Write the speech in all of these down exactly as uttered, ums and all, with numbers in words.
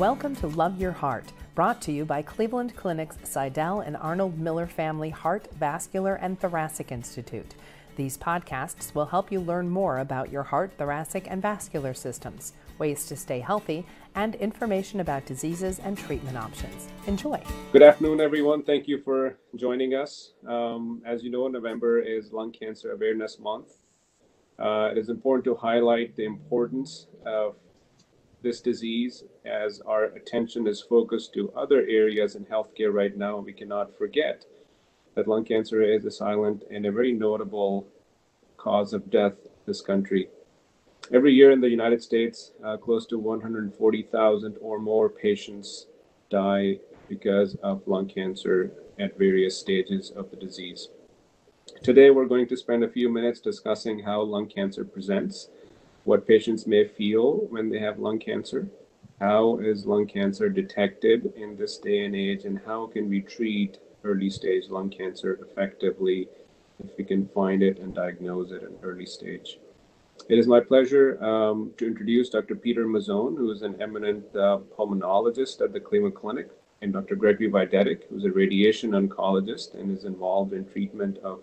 Welcome to Love Your Heart, brought to you by Cleveland Clinic's Seidel and Arnold Miller Family Heart, Vascular, and Thoracic Institute. These podcasts will help you learn more about your heart, thoracic, and vascular systems, ways to stay healthy, and information about diseases and treatment options. Enjoy. Good afternoon, everyone. Thank you for joining us. Um, as you know, November is Lung Cancer Awareness Month. Uh, it is important to highlight the importance of this disease as our attention is focused to other areas in healthcare right now. We cannot forget that lung cancer is a silent and a very notable cause of death in this country. Every year in the United States, uh, close to one hundred forty thousand or more patients die because of lung cancer at various stages of the disease. Today, we're going to spend a few minutes discussing how lung cancer presents, what patients may feel when they have lung cancer, how is lung cancer detected in this day and age, and how can we treat early stage lung cancer effectively if we can find it and diagnose it at an early stage. It is my pleasure um, to introduce Doctor Peter Mazzone, who is an eminent uh, pulmonologist at the Cleveland Clinic, and Doctor Gregory Videtic, who is a radiation oncologist and is involved in treatment of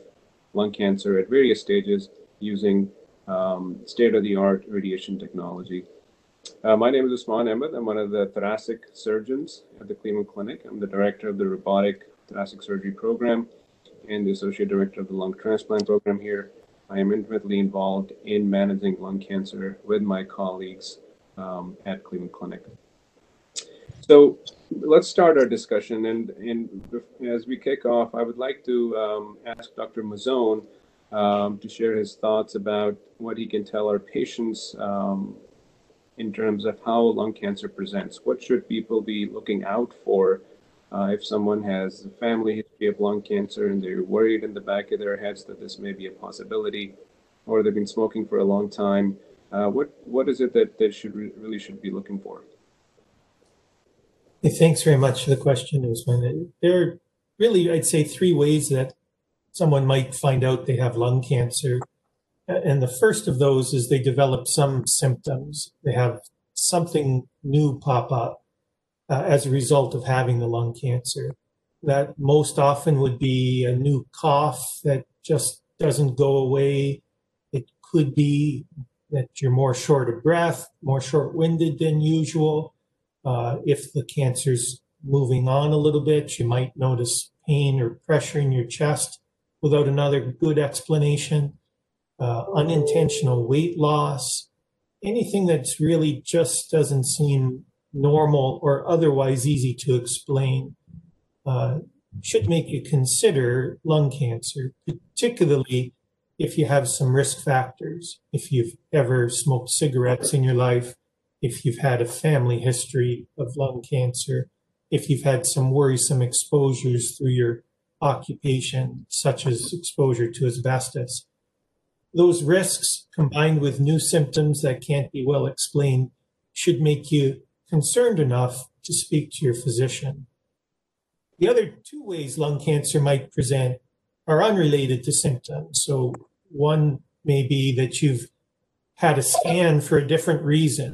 lung cancer at various stages using Um, state-of-the-art radiation technology. Uh, my name is Usman Ahmed. I'm one of the thoracic surgeons at the Cleveland Clinic. I'm the director of the robotic thoracic surgery program and the associate director of the lung transplant program here. I am intimately involved in managing lung cancer with my colleagues um, at Cleveland Clinic. So let's start our discussion. And, and as we kick off, I would like to um, ask Doctor Mazzone Um, to share his thoughts about what he can tell our patients um, in terms of how lung cancer presents. What should people be looking out for uh, if someone has a family history of lung cancer and they're worried in the back of their heads that this may be a possibility, or they've been smoking for a long time? Uh, what what is it that they should re- really should be looking for? Hey, thanks very much for the question, Usman. There are really, I'd say, three ways that someone might find out they have lung cancer. And the first of those is they develop some symptoms. They have something new pop up uh, as a result of having the lung cancer. That most often would be a new cough that just doesn't go away. It could be that you're more short of breath, more short-winded than usual. Uh, if the cancer's moving on a little bit, you might notice pain or pressure in your chest without another good explanation, uh, unintentional weight loss, anything that's really just doesn't seem normal or otherwise easy to explain, uh, should make you consider lung cancer, particularly if you have some risk factors, if you've ever smoked cigarettes in your life, if you've had a family history of lung cancer, if you've had some worrisome exposures through your occupation, such as exposure to asbestos. Those risks combined with new symptoms that can't be well explained should make you concerned enough to speak to your physician. The other two ways lung cancer might present are unrelated to symptoms. So one may be that you've had a scan for a different reason.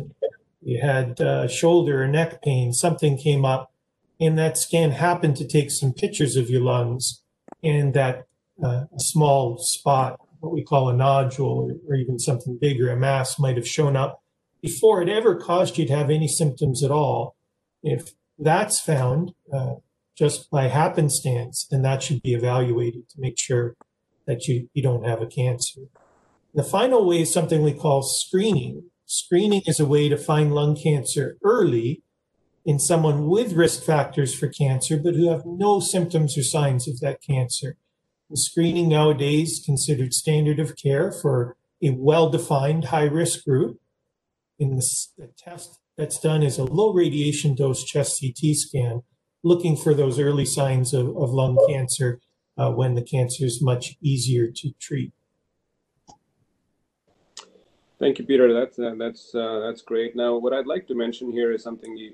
You had uh, shoulder or neck pain, something came up, and that scan happened to take some pictures of your lungs, and that uh, a small spot, what we call a nodule, or even something bigger, a mass, might have shown up before it ever caused you to have any symptoms at all. If that's found uh, just by happenstance, then that should be evaluated to make sure that you, you don't have a cancer. The final way is something we call screening. Screening is a way to find lung cancer early in someone with risk factors for cancer, but who have no symptoms or signs of that cancer. And screening nowadays is considered standard of care for a well-defined high-risk group. And this, the test that's done is a low-radiation dose chest C T scan, looking for those early signs of, of lung cancer uh, when the cancer is much easier to treat. Thank you, Peter. That's, uh, that's, uh, that's great. Now, what I'd like to mention here is something you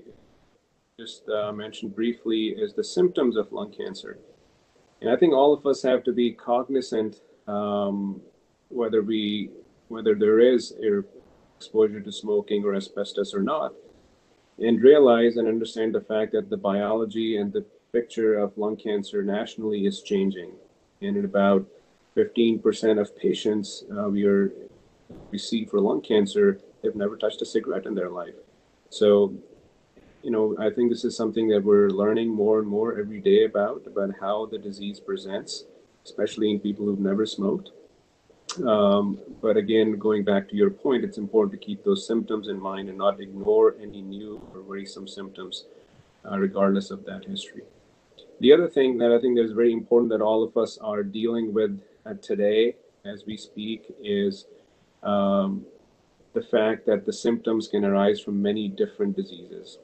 just uh, mentioned briefly, is the symptoms of lung cancer. And I think all of us have to be cognizant um, whether we whether there is exposure to smoking or asbestos or not. and realize and understand the fact that the biology and the picture of lung cancer nationally is changing. And in about fifteen percent of patients uh, we are we see for lung cancer, they've never touched a cigarette in their life. So, you know, I think this is something that we're learning more and more every day about, about how the disease presents, especially in people who've never smoked. Um, but again, going back to your point, it's important to keep those symptoms in mind and not ignore any new or worrisome symptoms, uh, regardless of that history. The other thing that I think that is very important that all of us are dealing with uh, today as we speak is um, the fact that the symptoms can arise from many different diseases.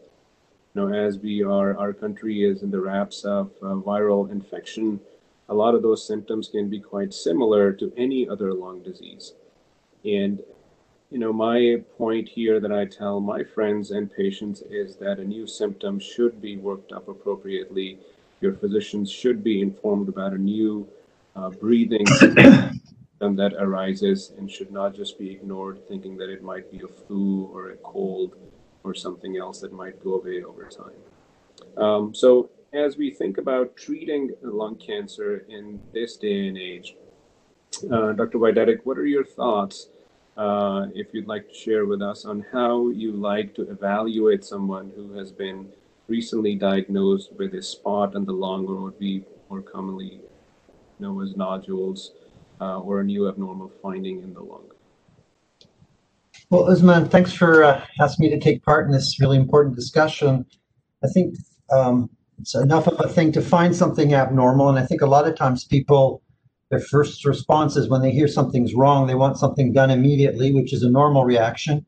You know, as we are, our country is in the wraps of uh, viral infection, a lot of those symptoms can be quite similar to any other lung disease. And, you know, my point here that I tell my friends and patients is that a new symptom should be worked up appropriately. Your physicians should be informed about a new uh, breathing symptom that arises and should not just be ignored thinking that it might be a flu or a cold or something else that might go away over time. Um, so, as we think about treating lung cancer in this day and age, uh, Doctor Videtic, what are your thoughts, uh, if you'd like to share with us, on how you like to evaluate someone who has been recently diagnosed with a spot on the lung, or what we more commonly know as nodules, uh, or a new abnormal finding in the lung? Well, Usman, thanks for uh, asking me to take part in this really important discussion. I think um, it's enough of a thing to find something abnormal. And I think a lot of times people, their first response is when they hear something's wrong, they want something done immediately, which is a normal reaction.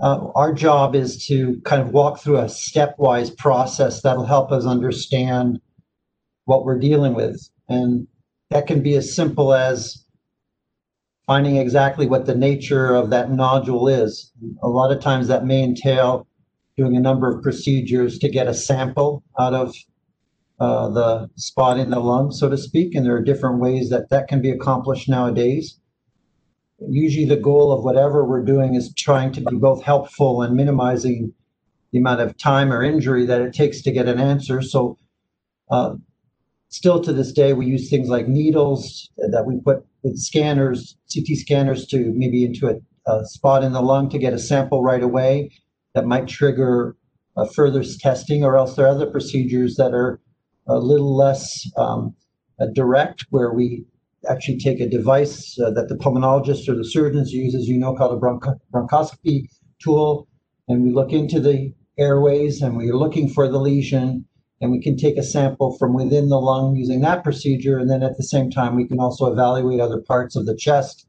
Uh, our job is to kind of walk through a stepwise process that'll help us understand what we're dealing with. And that can be as simple as finding exactly what the nature of that nodule is. A lot of times that may entail doing a number of procedures to get a sample out of uh, the spot in the lung, so to speak. And there are different ways that that can be accomplished nowadays. Usually the goal of whatever we're doing is trying to be both helpful and minimizing the amount of time or injury that it takes to get an answer. So uh, still to this day, we use things like needles that we put with scanners, C T scanners, to maybe into a, a spot in the lung to get a sample right away. That might trigger uh, further testing, or else there are other procedures that are a little less um, uh, direct, where we actually take a device uh, that the pulmonologist or the surgeons use, as you know, called a bronch bronchoscopy tool, and we look into the airways and we're looking for the lesion, and we can take a sample from within the lung using that procedure. And then at the same time, we can also evaluate other parts of the chest,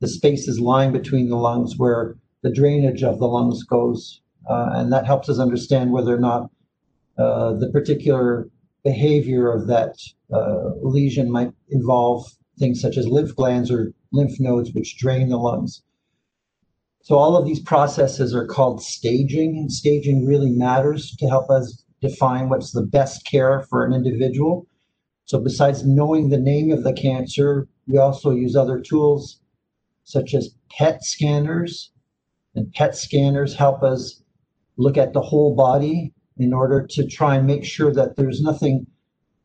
the spaces lying between the lungs where the drainage of the lungs goes, uh, and that helps us understand whether or not uh, the particular behavior of that uh, lesion might involve things such as lymph glands or lymph nodes, which drain the lungs. So all of these processes are called staging, and staging really matters to help us define what's the best care for an individual. So besides knowing the name of the cancer, we also use other tools such as P E T scanners. And P E T scanners help us look at the whole body in order to try and make sure that there's nothing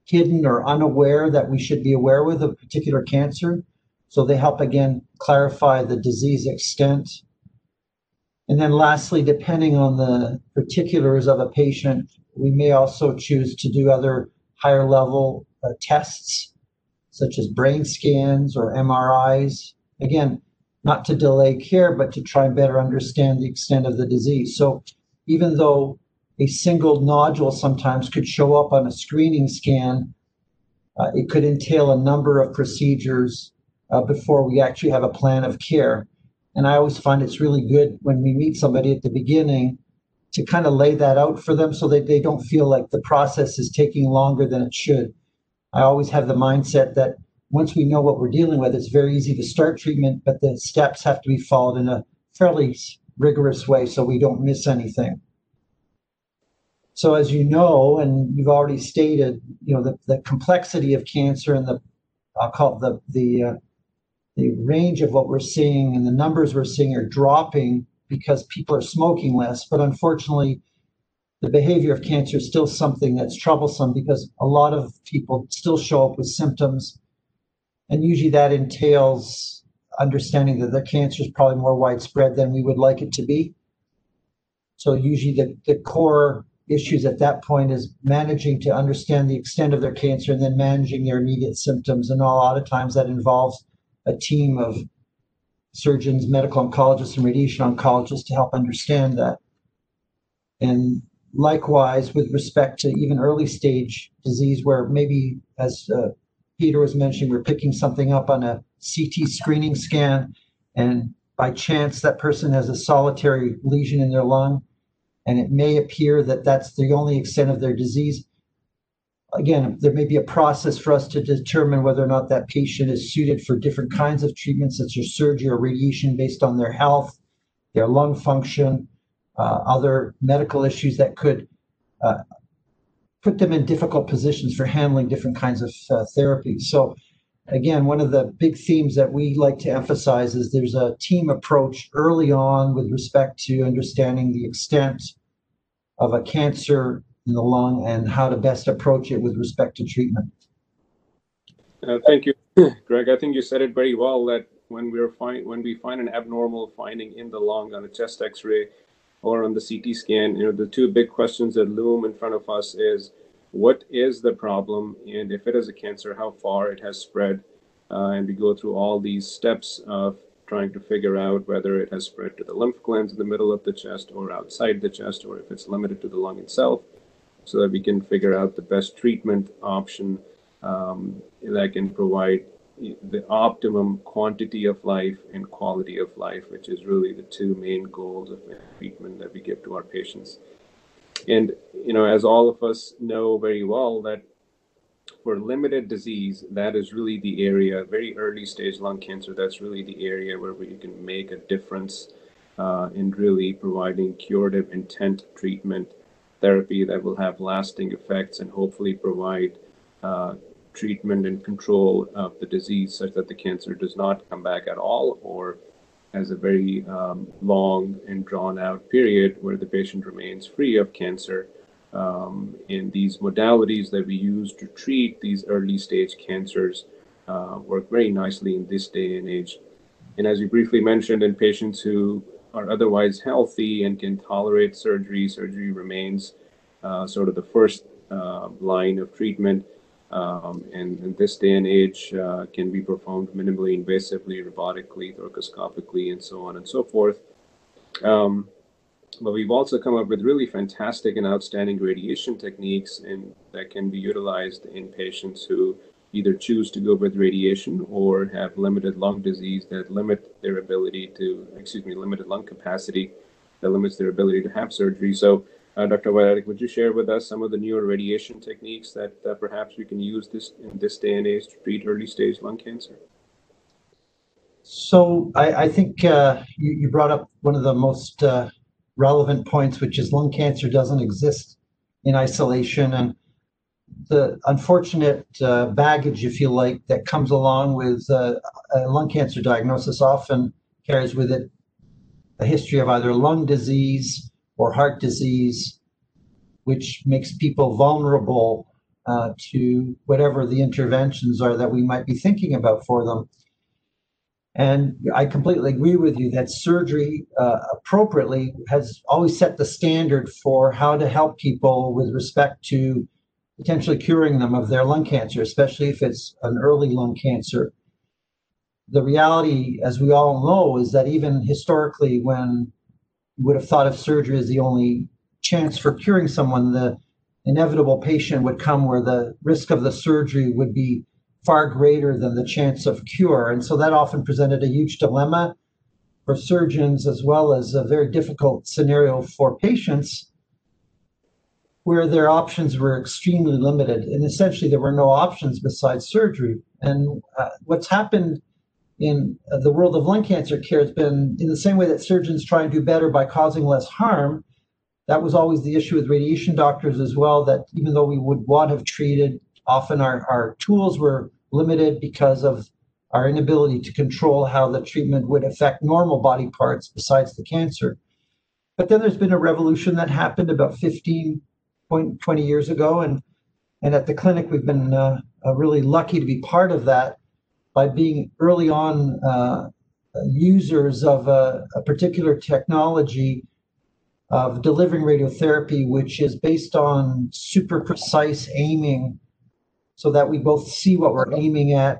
hidden or unaware that we should be aware with of a particular cancer. So they help, again, clarify the disease extent. And then lastly, depending on the particulars of a patient, we may also choose to do other higher level uh, tests, such as brain scans or M R Is. Again, not to delay care, but to try and better understand the extent of the disease. So even though a single nodule sometimes could show up on a screening scan, uh, it could entail a number of procedures uh, before we actually have a plan of care. And I always find it's really good when we meet somebody at the beginning to kind of lay that out for them so that they don't feel like the process is taking longer than it should. I always have the mindset that once we know what we're dealing with, it's very easy to start treatment, but the steps have to be followed in a fairly rigorous way so we don't miss anything. So as you know, and you've already stated, you know, the, the complexity of cancer and the, I'll call it the, the, uh, the range of what we're seeing and the numbers we're seeing are dropping because people are smoking less. But unfortunately, the behavior of cancer is still something that's troublesome because a lot of people still show up with symptoms. And usually that entails understanding that the cancer is probably more widespread than we would like it to be. So usually the, the core issues at that point is managing to understand the extent of their cancer and then managing their immediate symptoms. And a lot of times that involves a team of surgeons, medical oncologists, and radiation oncologists to help understand that. And likewise, with respect to even early stage disease where maybe, as uh, Peter was mentioning, we're picking something up on a C T screening scan, and by chance that person has a solitary lesion in their lung, and it may appear that that's the only extent of their disease. Again, there may be a process for us to determine whether or not that patient is suited for different kinds of treatments, such as surgery or radiation, based on their health, their lung function, uh, other medical issues that could uh, put them in difficult positions for handling different kinds of uh, therapies. So again, one of the big themes that we like to emphasize is there's a team approach early on with respect to understanding the extent of a cancer in the lung and how to best approach it with respect to treatment. Uh, thank you, Greg. I think you said it very well that when we're find when we find an abnormal finding in the lung on a chest X-ray or on the C T scan, you know, the two big questions that loom in front of us is what is the problem, and if it is a cancer, how far it has spread, uh, and we go through all these steps of trying to figure out whether it has spread to the lymph glands in the middle of the chest or outside the chest, or if it's limited to the lung itself, so that we can figure out the best treatment option um, that can provide the optimum quantity of life and quality of life, which is really the two main goals of treatment that we give to our patients. And, you know, as all of us know very well, that for limited disease, that is really the area, very early stage lung cancer, that's really the area where you can make a difference uh, in really providing curative intent treatment therapy that will have lasting effects and hopefully provide uh, treatment and control of the disease such that the cancer does not come back at all, or has a very um, long and drawn out period where the patient remains free of cancer. Um, and these modalities that we use to treat these early stage cancers uh, work very nicely in this day and age. And as you briefly mentioned, in patients who are otherwise healthy and can tolerate surgery, surgery remains uh, sort of the first uh, line of treatment. Um, and in this day and age, uh, can be performed minimally invasively, robotically, thoracoscopically, and so on and so forth. Um, but we've also come up with really fantastic and outstanding radiation techniques and that can be utilized in patients who either choose to go with radiation or have limited lung disease that limit their ability to, excuse me, limited lung capacity that limits their ability to have surgery. So, Uh, Doctor Videtic, would you share with us some of the newer radiation techniques that uh, perhaps we can use this in this day and age to treat early stage lung cancer? So I, I think uh, you, you brought up one of the most uh, relevant points, which is lung cancer doesn't exist in isolation. And the unfortunate uh, baggage, if you like, that comes along with uh, a lung cancer diagnosis often carries with it a history of either lung disease or heart disease, which makes people vulnerable uh, to whatever the interventions are that we might be thinking about for them. And I completely agree with you that surgery uh, appropriately has always set the standard for how to help people with respect to potentially curing them of their lung cancer, especially if it's an early lung cancer. The reality, as we all know, is that even historically when would have thought of surgery as the only chance for curing someone, the inevitable patient would come where the risk of the surgery would be far greater than the chance of cure. And so that often presented a huge dilemma for surgeons as well as a very difficult scenario for patients where their options were extremely limited. And essentially there were no options besides surgery. And uh, what's happened in the world of lung cancer care has been in the same way that surgeons try and do better by causing less harm. That was always the issue with radiation doctors as well, that even though we would want to have treated, often our, our tools were limited because of our inability to control how the treatment would affect normal body parts besides the cancer. But then there's been a revolution that happened about fifteen, twenty years ago, and and at the clinic we've been uh, really lucky to be part of that by being early on uh, users of a, a particular technology of delivering radiotherapy, which is based on super precise aiming, so that we both see what we're aiming at,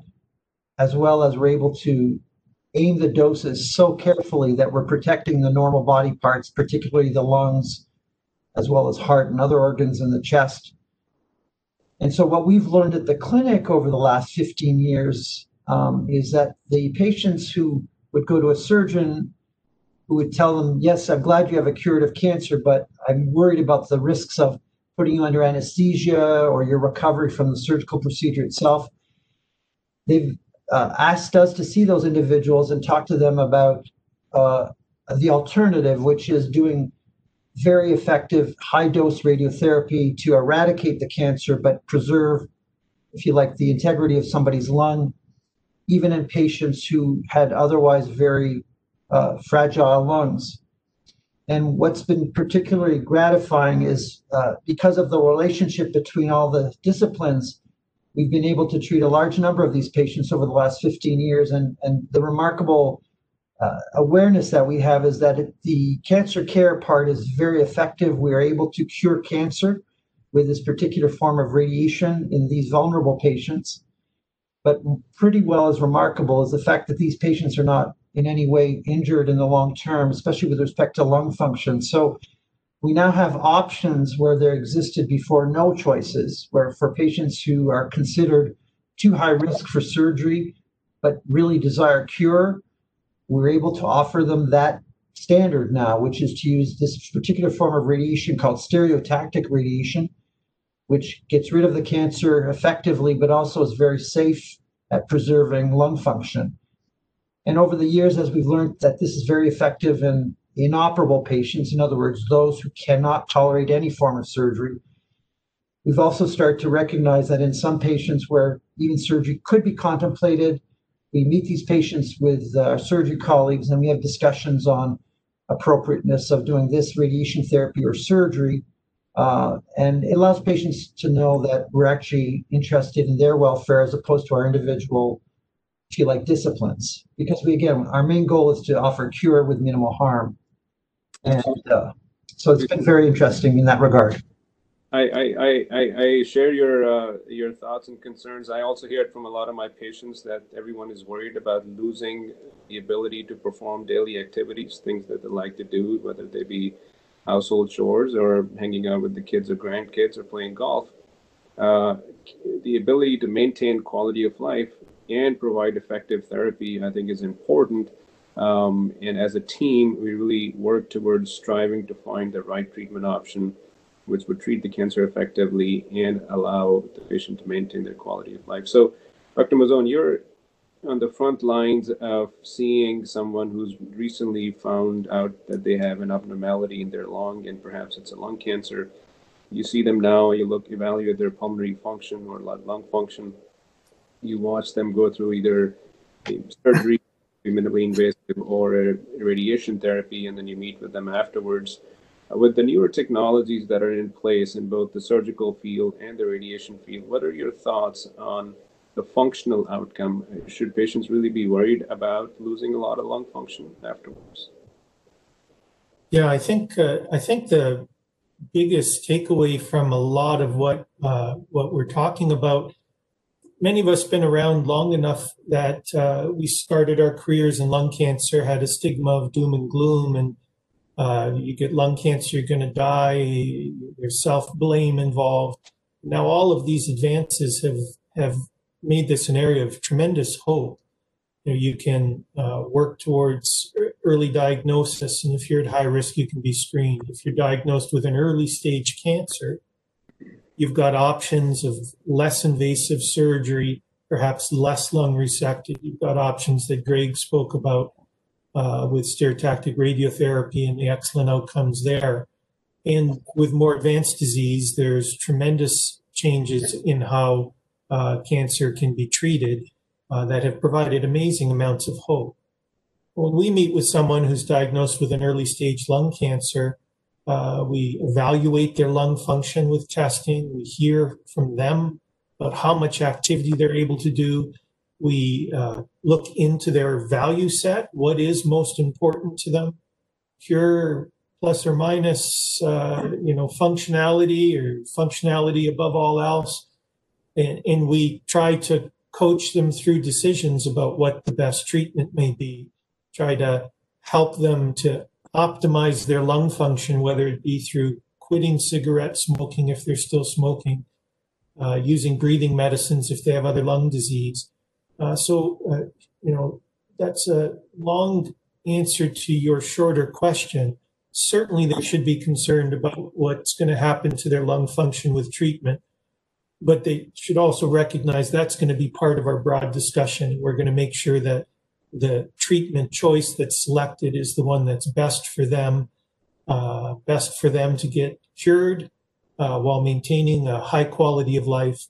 as well as we're able to aim the doses so carefully that we're protecting the normal body parts, particularly the lungs, as well as heart and other organs in the chest. And so what we've learned at the clinic over the last fifteen years um, is that the patients who would go to a surgeon who would tell them, yes, I'm glad you have a curative cancer, but I'm worried about the risks of putting you under anesthesia or your recovery from the surgical procedure itself. They've uh, asked us to see those individuals and talk to them about uh, the alternative, which is doing very effective high-dose radiotherapy to eradicate the cancer, but preserve, if you like, the integrity of somebody's lung, even in patients who had otherwise very uh, fragile lungs. And what's been particularly gratifying is uh, because of the relationship between all the disciplines, we've been able to treat a large number of these patients over the last fifteen years, and, and the remarkable Uh, awareness that we have is that it, the cancer care part is very effective. We are able to cure cancer with this particular form of radiation in these vulnerable patients. But pretty well as remarkable is the fact that these patients are not in any way injured in the long term, especially with respect to lung function. So we now have options where there existed before no choices, where for patients who are considered too high risk for surgery but really desire cure, we're able to offer them that standard now, which is to use this particular form of radiation called stereotactic radiation, which gets rid of the cancer effectively, but also is very safe at preserving lung function. And over the years, as we've learned that this is very effective in inoperable patients, in other words, those who cannot tolerate any form of surgery, we've also started to recognize that in some patients where even surgery could be contemplated, we meet these patients with our surgery colleagues, and we have discussions on appropriateness of doing this radiation therapy or surgery. Uh, and it allows patients to know that we're actually interested in their welfare as opposed to our individual, if you like, disciplines. Because we, again, our main goal is to offer cure with minimal harm. And uh, so it's been very interesting in that regard. I, I, I, I share your, uh, your thoughts and concerns. I also hear it from a lot of my patients that everyone is worried about losing the ability to perform daily activities, things that they like to do, whether they be household chores or hanging out with the kids or grandkids or playing golf. Uh, the ability to maintain quality of life and provide effective therapy, I think, is important. Um, and as a team, we really work towards striving to find the right treatment option, which would treat the cancer effectively and allow the patient to maintain their quality of life. So, Doctor Mazzone, you're on the front lines of seeing someone who's recently found out that they have an abnormality in their lung, and perhaps it's a lung cancer. You see them now, you look, evaluate their pulmonary function or lung function. You watch them go through either surgery, minimally invasive, or radiation therapy, and then you meet with them afterwards. With the newer technologies that are in place in both the surgical field and the radiation field, what are your thoughts on the functional outcome? Should patients really be worried about losing a lot of lung function afterwards? Yeah, I think uh, I think the biggest takeaway from a lot of what uh, what we're talking about, many of us been around long enough that uh, we started our careers in lung cancer, had a stigma of doom and gloom, and Uh, you get lung cancer, you're going to die, there's self-blame involved. Now all of these advances have, have made this an area of tremendous hope. You know, you can uh, work towards early diagnosis, and if you're at high risk, you can be screened. If you're diagnosed with an early stage cancer, you've got options of less invasive surgery, perhaps less lung resected. You've got options that Greg spoke about Uh, with stereotactic radiotherapy and the excellent outcomes there. And with more advanced disease, there's tremendous changes in how uh, cancer can be treated. uh, that have provided amazing amounts of hope. When we meet with someone who's diagnosed with an early stage lung cancer, uh, we evaluate their lung function with testing. We hear from them about how much activity they're able to do. We uh, look into their value set, what is most important to them, cure plus or minus, uh, you know, functionality or functionality above all else. And, and we try to coach them through decisions about what the best treatment may be, try to help them to optimize their lung function, whether it be through quitting cigarette smoking if they're still smoking, uh, using breathing medicines if they have other lung disease. Uh, so, uh, you know, that's a long answer to your shorter question. Certainly, they should be concerned about what's going to happen to their lung function with treatment, but they should also recognize that's going to be part of our broad discussion. We're going to make sure that the treatment choice that's selected is the one that's best for them, uh, best for them to get cured uh, while maintaining a high quality of life,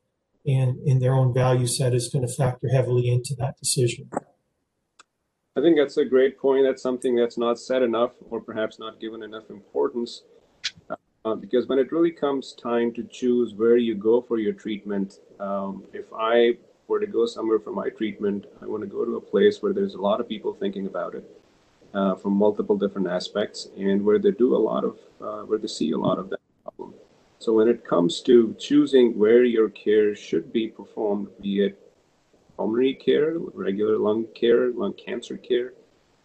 and in their own value set is going to factor heavily into that decision. I think that's a great point. That's something that's not said enough, or perhaps not given enough importance, uh, because when it really comes time to choose where you go for your treatment, um, if I were to go somewhere for my treatment, I want to go to a place where there's a lot of people thinking about it uh, from multiple different aspects, and where they do a lot of, uh, where they see a lot of that problem. So when it comes to choosing where your care should be performed, be it pulmonary care, regular lung care, lung cancer care,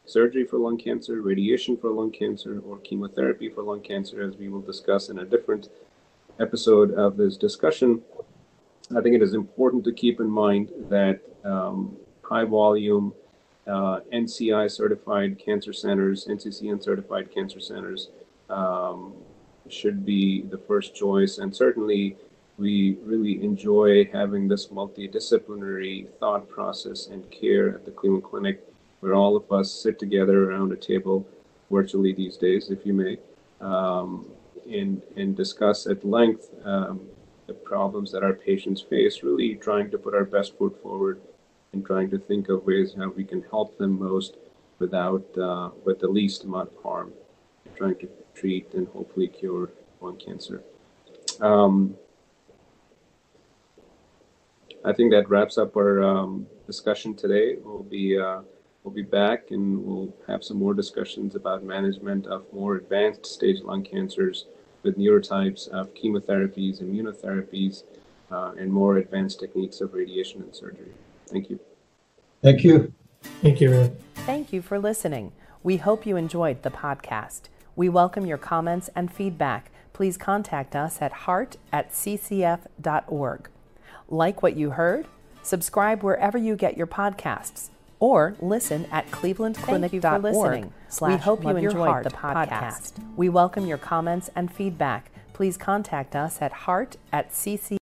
surgery for lung cancer, radiation for lung cancer, or chemotherapy for lung cancer, as we will discuss in a different episode of this discussion, I think it is important to keep in mind that um, high volume uh, N C I certified cancer centers, N C C N certified cancer centers, um, should be the first choice. And certainly we really enjoy having this multidisciplinary thought process and care at the Cleveland Clinic, where all of us sit together around a table virtually these days, if you may, um, and, and discuss at length um, the problems that our patients face, really trying to put our best foot forward and trying to think of ways how we can help them most without, uh, with the least amount of harm, trying to treat and hopefully cure lung cancer. Um, I think that wraps up our um, discussion today. We'll be uh, we'll be back, and we'll have some more discussions about management of more advanced stage lung cancers with newer types of chemotherapies, immunotherapies, uh, and more advanced techniques of radiation and surgery. Thank you. Thank you. Thank you, everyone. Thank you for listening. We hope you enjoyed the podcast. We welcome your comments and feedback. Please contact us at heart at c c f dot org. Like what you heard? Subscribe wherever you get your podcasts, or listen at cleveland clinic dot org. We hope you enjoyed the podcast. We welcome your comments and feedback. Please contact us at heart at c c f dot org.